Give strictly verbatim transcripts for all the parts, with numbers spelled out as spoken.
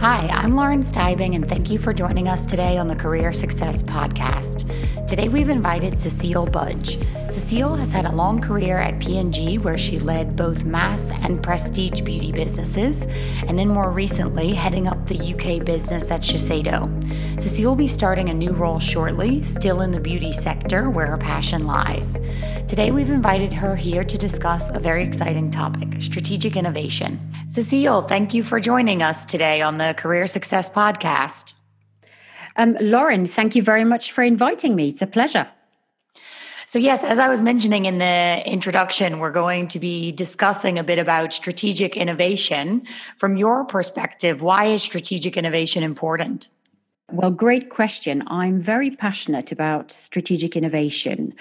Hi, I'm Lauren Steibing, and thank you for joining us today on the Career Success Podcast. Today we've invited Cecile Budge. Cecile has had a long career at P and G, where she led both mass and prestige beauty businesses, and then more recently heading up the U K business at Shiseido. Cecile will be starting a new role shortly, still in the beauty sector, where her passion lies. Today we've invited her here to discuss a very exciting topic, strategic innovation. Cecile, thank you for joining us today on the Career Success Podcast. Um, Lauren, thank you very much for inviting me. It's a pleasure. So yes, as I was mentioning in the introduction, we're going to be discussing a bit about strategic innovation. From your perspective, why is strategic innovation important? Well, great question. I'm very passionate about strategic innovation.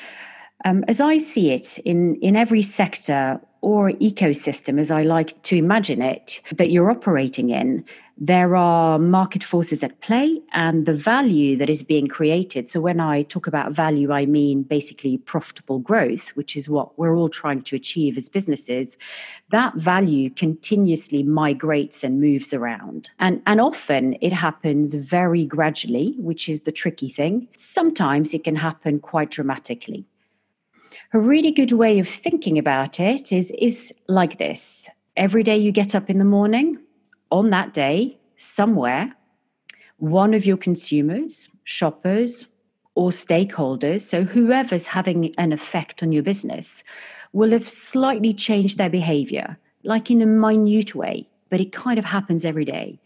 Um, as I see it, in, in every sector or ecosystem, as I like to imagine it, that you're operating in, there are market forces at play and the value that is being created. So when I talk about value, I mean basically profitable growth, which is what we're all trying to achieve as businesses. That value continuously migrates and moves around. And, and often it happens very gradually, which is the tricky thing. Sometimes it can happen quite dramatically. A really good way of thinking about it is, is like this. Every day you get up in the morning, on that day, somewhere, one of your consumers, shoppers, or stakeholders, so whoever's having an effect on your business, will have slightly changed their behavior, like in a minute way, but it kind of happens every day.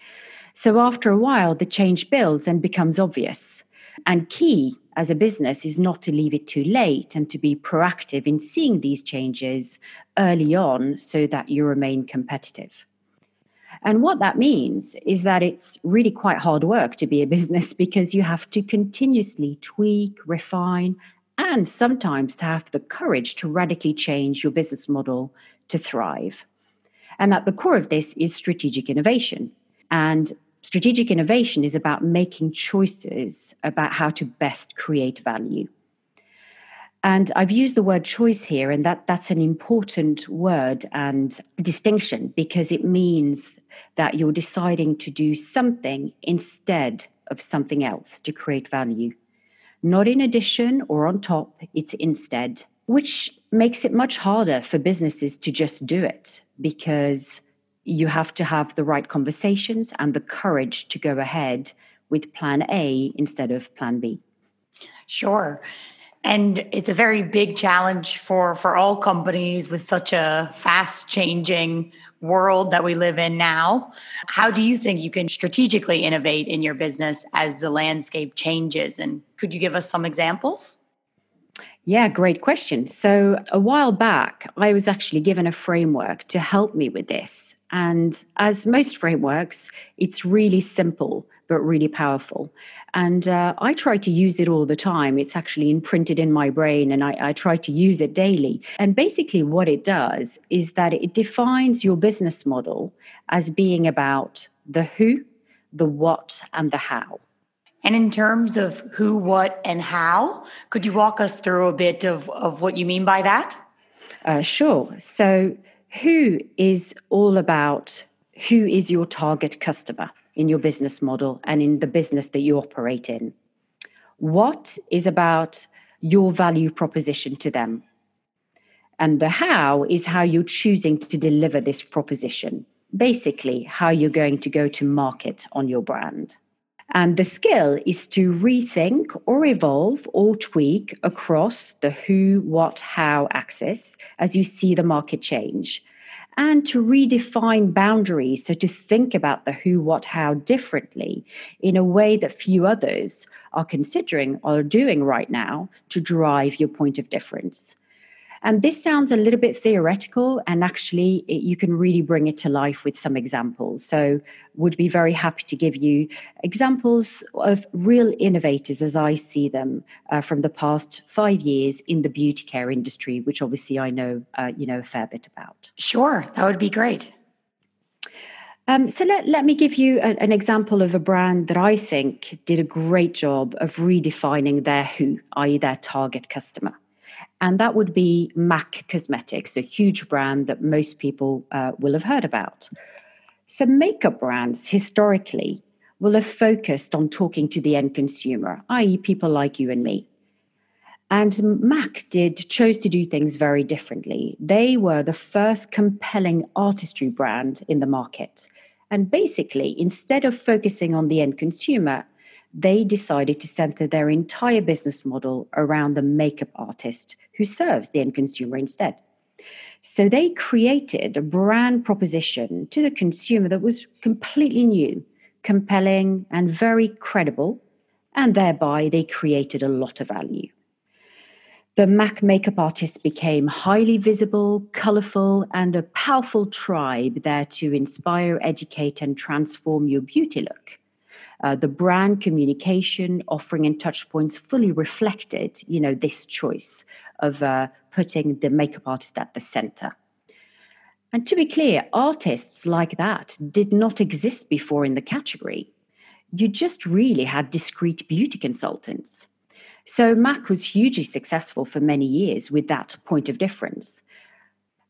So after a while, the change builds and becomes obvious. And key as a business is not to leave it too late and to be proactive in seeing these changes early on so that you remain competitive. And what that means is that it's really quite hard work to be a business because you have to continuously tweak, refine, and sometimes to have the courage to radically change your business model to thrive. And at the core of this is strategic innovation. And strategic innovation is about making choices about how to best create value. And I've used the word choice here, and that, that's an important word and distinction because it means that you're deciding to do something instead of something else to create value. Not in addition or on top, it's instead, which makes it much harder for businesses to just do it because you have to have the right conversations and the courage to go ahead with plan A instead of plan B. Sure. And it's a very big challenge for, for all companies with such a fast-changing world that we live in now. How do you think you can strategically innovate in your business as the landscape changes? And could you give us some examples? Yeah, great question. So a while back, I was actually given a framework to help me with this. And as most frameworks, it's really simple, but really powerful. And uh, I try to use it all the time. It's actually imprinted in my brain, and I, I try to use it daily. And basically what it does is that it defines your business model as being about the who, the what, and the how. And in terms of who, what, and how, could you walk us through a bit of, of what you mean by that? Uh, sure. So who is all about who is your target customer in your business model and in the business that you operate in. What is about your value proposition to them? And the how is how you're choosing to deliver this proposition. Basically, how you're going to go to market on your brand. And the skill is to rethink or evolve or tweak across the who, what, how axis as you see the market change, and to redefine boundaries, so to think about the who, what, how differently in a way that few others are considering or doing right now to drive your point of difference. And this sounds a little bit theoretical, and actually it, you can really bring it to life with some examples. So would be very happy to give you examples of real innovators as I see them uh, from the past five years in the beauty care industry, which obviously I know uh, you know a fair bit about. Sure, that would be great. Um, so let, let me give you a, an example of a brand that I think did a great job of redefining their who, that is their target customer. And that would be MAC Cosmetics, a huge brand that most people uh, will have heard about. So makeup brands historically will have focused on talking to the end consumer, that is people like you and me. And MAC did chose to do things very differently. They were the first compelling artistry brand in the market. And basically, instead of focusing on the end consumer, they decided to center their entire business model around the makeup artist who serves the end consumer instead. So they created a brand proposition to the consumer that was completely new, compelling, and very credible, and thereby they created a lot of value. The MAC makeup artists became highly visible, colorful, and a powerful tribe there to inspire, educate, and transform your beauty look. Uh, the brand communication, offering, and touchpoints fully reflected, you know, this choice of uh, putting the makeup artist at the center. And to be clear, artists like that did not exist before in the category. You just really had discreet beauty consultants. So MAC was hugely successful for many years with that point of difference.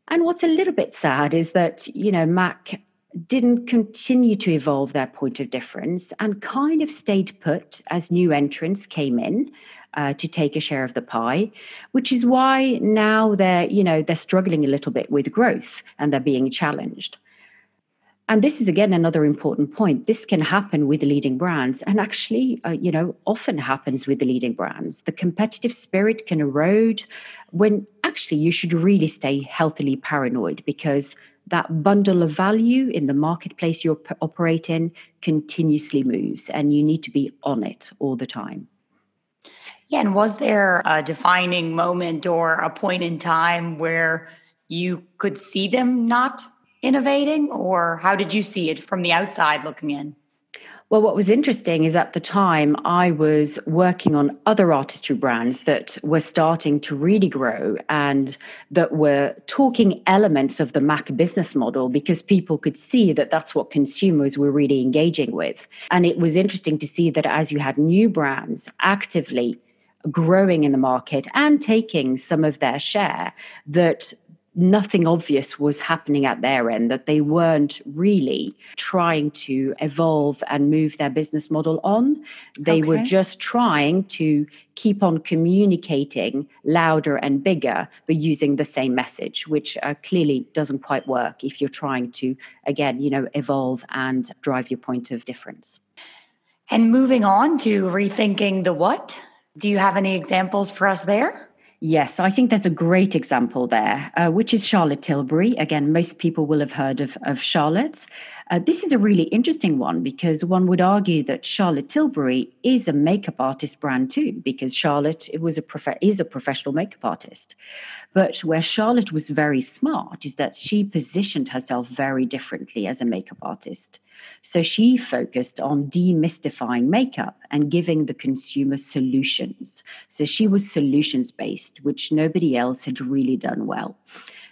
And what's a little bit sad is that, you know, MAC didn't continue to evolve their point of difference and kind of stayed put as new entrants came in uh, to take a share of the pie, which is why now they're, you know, they're struggling a little bit with growth and they're being challenged. And this is, again, another important point. This can happen with leading brands and actually, uh, you know, often happens with the leading brands. The competitive spirit can erode when actually you should really stay healthily paranoid because that bundle of value in the marketplace you operate in continuously moves and you need to be on it all the time. Yeah, and was there a defining moment or a point in time where you could see them not innovating, or how did you see it from the outside looking in? Well, what was interesting is at the time I was working on other artistry brands that were starting to really grow and that were talking elements of the MAC business model because people could see that that's what consumers were really engaging with. And it was interesting to see that as you had new brands actively growing in the market and taking some of their share, that nothing obvious was happening at their end, that they weren't really trying to evolve and move their business model on. They okay. were just trying to keep on communicating louder and bigger, but using the same message, which uh, clearly doesn't quite work if you're trying to, again, you know, evolve and drive your point of difference. And moving on to rethinking the what, do you have any examples for us there? Yes, I think there's a great example there, uh, which is Charlotte Tilbury. Again, most people will have heard of, of Charlotte. Uh, this is a really interesting one because one would argue that Charlotte Tilbury is a makeup artist brand too, because Charlotte it was a prof- is a professional makeup artist. But where Charlotte was very smart is that she positioned herself very differently as a makeup artist. So she focused on demystifying makeup and giving the consumer solutions. So she was solutions-based, which nobody else had really done well.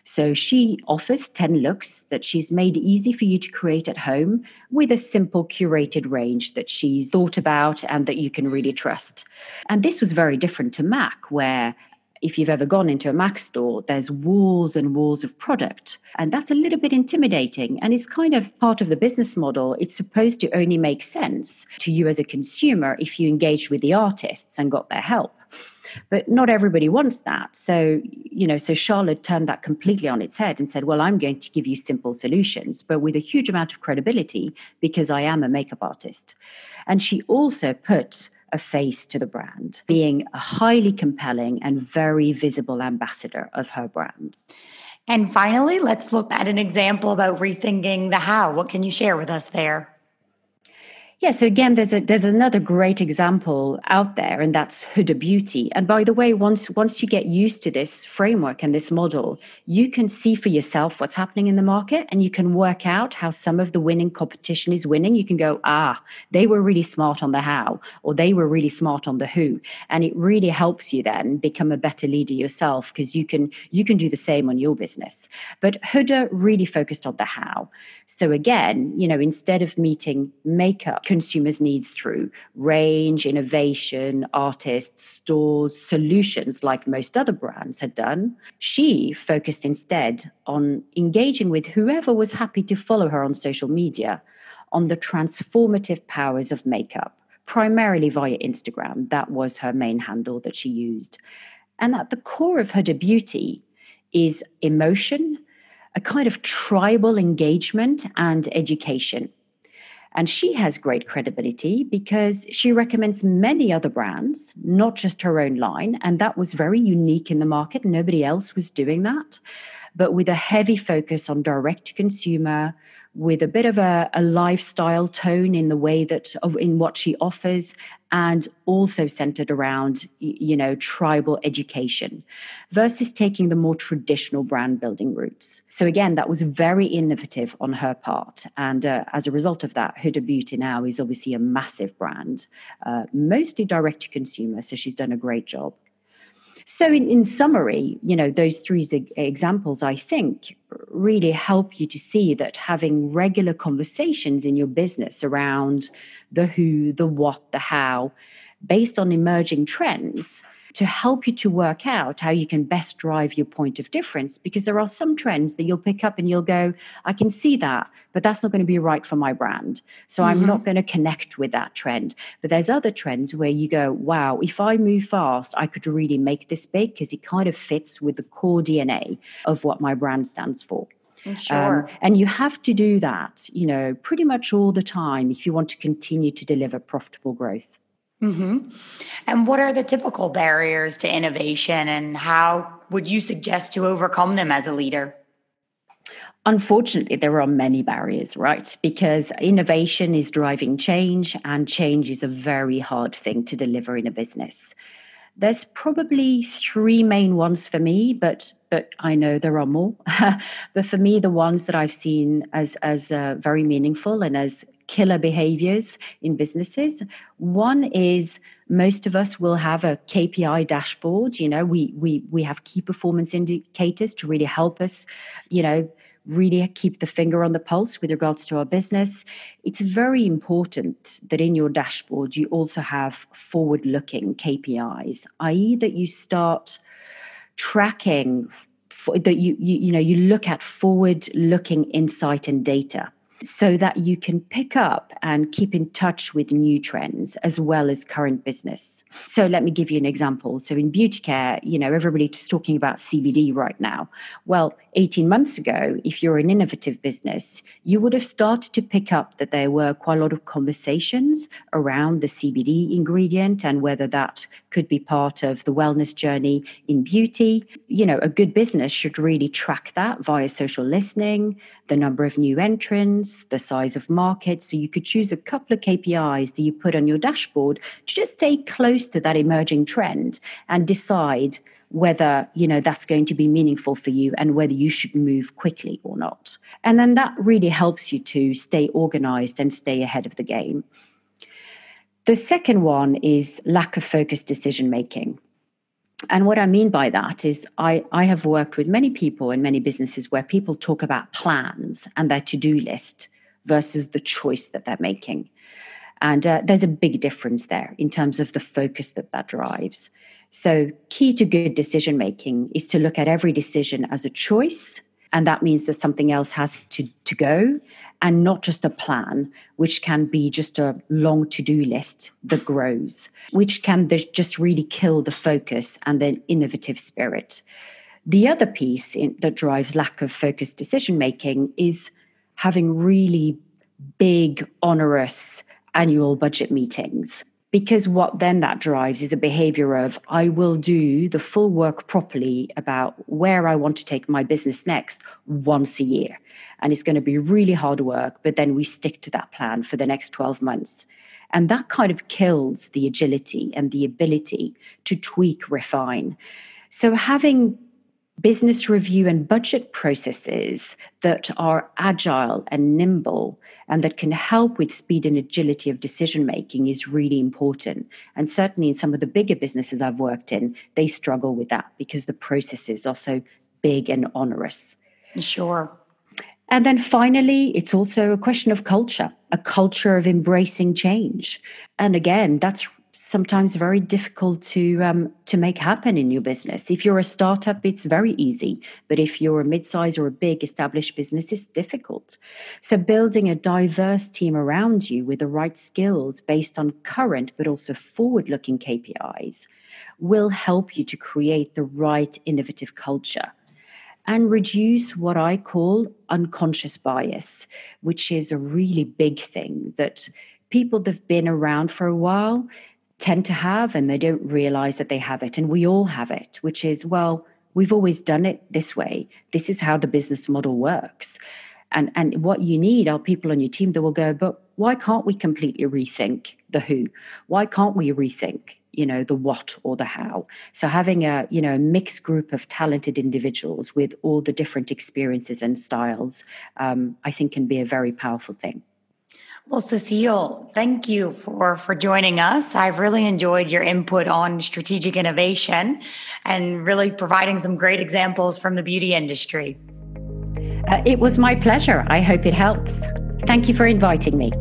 So she offers ten looks that she's made easy for you to create at home with a simple curated range that she's thought about and that you can really trust. And this was very different to MAC, where if you've ever gone into a MAC store, there's walls and walls of product. And that's a little bit intimidating. And it's kind of part of the business model. It's supposed to only make sense to you as a consumer if you engaged with the artists and got their help. But not everybody wants that. So, you know, so Charlotte turned that completely on its head and said, well, I'm going to give you simple solutions, but with a huge amount of credibility because I am a makeup artist. And she also put a face to the brand, being a highly compelling and very visible ambassador of her brand. And finally, let's look at an example about rethinking the how. What can you share with us there? Yeah, so again, there's a, there's another great example out there, and that's Huda Beauty. And by the way, once once you get used to this framework and this model, you can see for yourself what's happening in the market, and you can work out how some of the winning competition is winning. You can go, ah, they were really smart on the how, or they were really smart on the who. And it really helps you then become a better leader yourself because you can, you can do the same on your business. But Huda really focused on the how. So again, you know, instead of meeting makeup consumers' needs through range, innovation, artists, stores, solutions like most other brands had done. She focused instead on engaging with whoever was happy to follow her on social media on the transformative powers of makeup, primarily via Instagram. That was her main handle that she used. And at the core of Huda Beauty is emotion, a kind of tribal engagement and education. And she has great credibility because she recommends many other brands, not just her own line. And that was very unique in the market. Nobody else was doing that, but with a heavy focus on direct-to-consumer, with a bit of a, a lifestyle tone in the way that, of, in what she offers, and also centered around, you know, tribal education versus taking the more traditional brand building routes. So again, that was very innovative on her part. And uh, as a result of that, Huda Beauty now is obviously a massive brand, uh, mostly direct to consumer. So she's done a great job. So in, in summary, you know, those three examples, I think, really help you to see that having regular conversations in your business around the who, the what, the how, based on emerging trends, to help you to work out how you can best drive your point of difference, because there are some trends that you'll pick up and you'll go, I can see that, but that's not going to be right for my brand. So mm-hmm. I'm not going to connect with that trend. But there's other trends where you go, wow, if I move fast, I could really make this big because it kind of fits with the core D N A of what my brand stands for. Sure. Um, and you have to do that, you know, pretty much all the time if you want to continue to deliver profitable growth. Mm-hmm. And what are the typical barriers to innovation, and how would you suggest to overcome them as a leader? Unfortunately, there are many barriers, right? Because innovation is driving change, and change is a very hard thing to deliver in a business. There's probably three main ones for me, but but I know there are more. But for me, the ones that I've seen as, as uh, very meaningful and as killer behaviors in businesses. One is most of us will have a K P I dashboard. You know, we we we have key performance indicators to really help us, you know, really keep the finger on the pulse with regards to our business. It's very important that in your dashboard, you also have forward-looking K P Is, that is that you start tracking, for, that you, you you know, you look at forward-looking insight and data, so that you can pick up and keep in touch with new trends as well as current business. So let me give you an example. So in beauty care, you know, everybody's talking about C B D right now. Well, eighteen months ago, if you're an innovative business, you would have started to pick up that there were quite a lot of conversations around the C B D ingredient and whether that could be part of the wellness journey in beauty. You know, a good business should really track that via social listening, the number of new entrants, the size of markets. So you could choose a couple of K P Is that you put on your dashboard to just stay close to that emerging trend and decide whether, you know, that's going to be meaningful for you and whether you should move quickly or not. And then that really helps you to stay organized and stay ahead of the game. The second one is lack of focused decision-making. And what I mean by that is I, I have worked with many people in many businesses where people talk about plans and their to-do list versus the choice that they're making. And uh, there's a big difference there in terms of the focus that that drives. So key to good decision-making is to look at every decision as a choice, and that means that something else has to, to go, and not just a plan, which can be just a long to-do list that grows, which can just really kill the focus and the innovative spirit. The other piece in, that drives lack of focused decision-making is having really big, onerous annual budget meetings. Because what then that drives is a behavior of, I will do the full work properly about where I want to take my business next once a year. And it's going to be really hard work, but then we stick to that plan for the next twelve months. And that kind of kills the agility and the ability to tweak, refine. So having business review and budget processes that are agile and nimble and that can help with speed and agility of decision-making is really important. And certainly in some of the bigger businesses I've worked in, they struggle with that because the processes are so big and onerous. Sure. And then finally, it's also a question of culture, a culture of embracing change. And again, that's sometimes very difficult to um, to make happen in your business. If you're a startup, it's very easy. But if you're a mid-size or a big established business, it's difficult. So building a diverse team around you with the right skills based on current but also forward-looking K P Is will help you to create the right innovative culture and reduce what I call unconscious bias, which is a really big thing that people that have been around for a while tend to have, and they don't realize that they have it. And we all have it, which is, well, we've always done it this way. This is how the business model works. And, and what you need are people on your team that will go, but why can't we completely rethink the who? Why can't we rethink, you know, the what or the how? So having a, you know, a mixed group of talented individuals with all the different experiences and styles, um, I think can be a very powerful thing. Well, Cecile, thank you for, for joining us. I've really enjoyed your input on strategic innovation and really providing some great examples from the beauty industry. Uh, it was my pleasure. I hope it helps. Thank you for inviting me.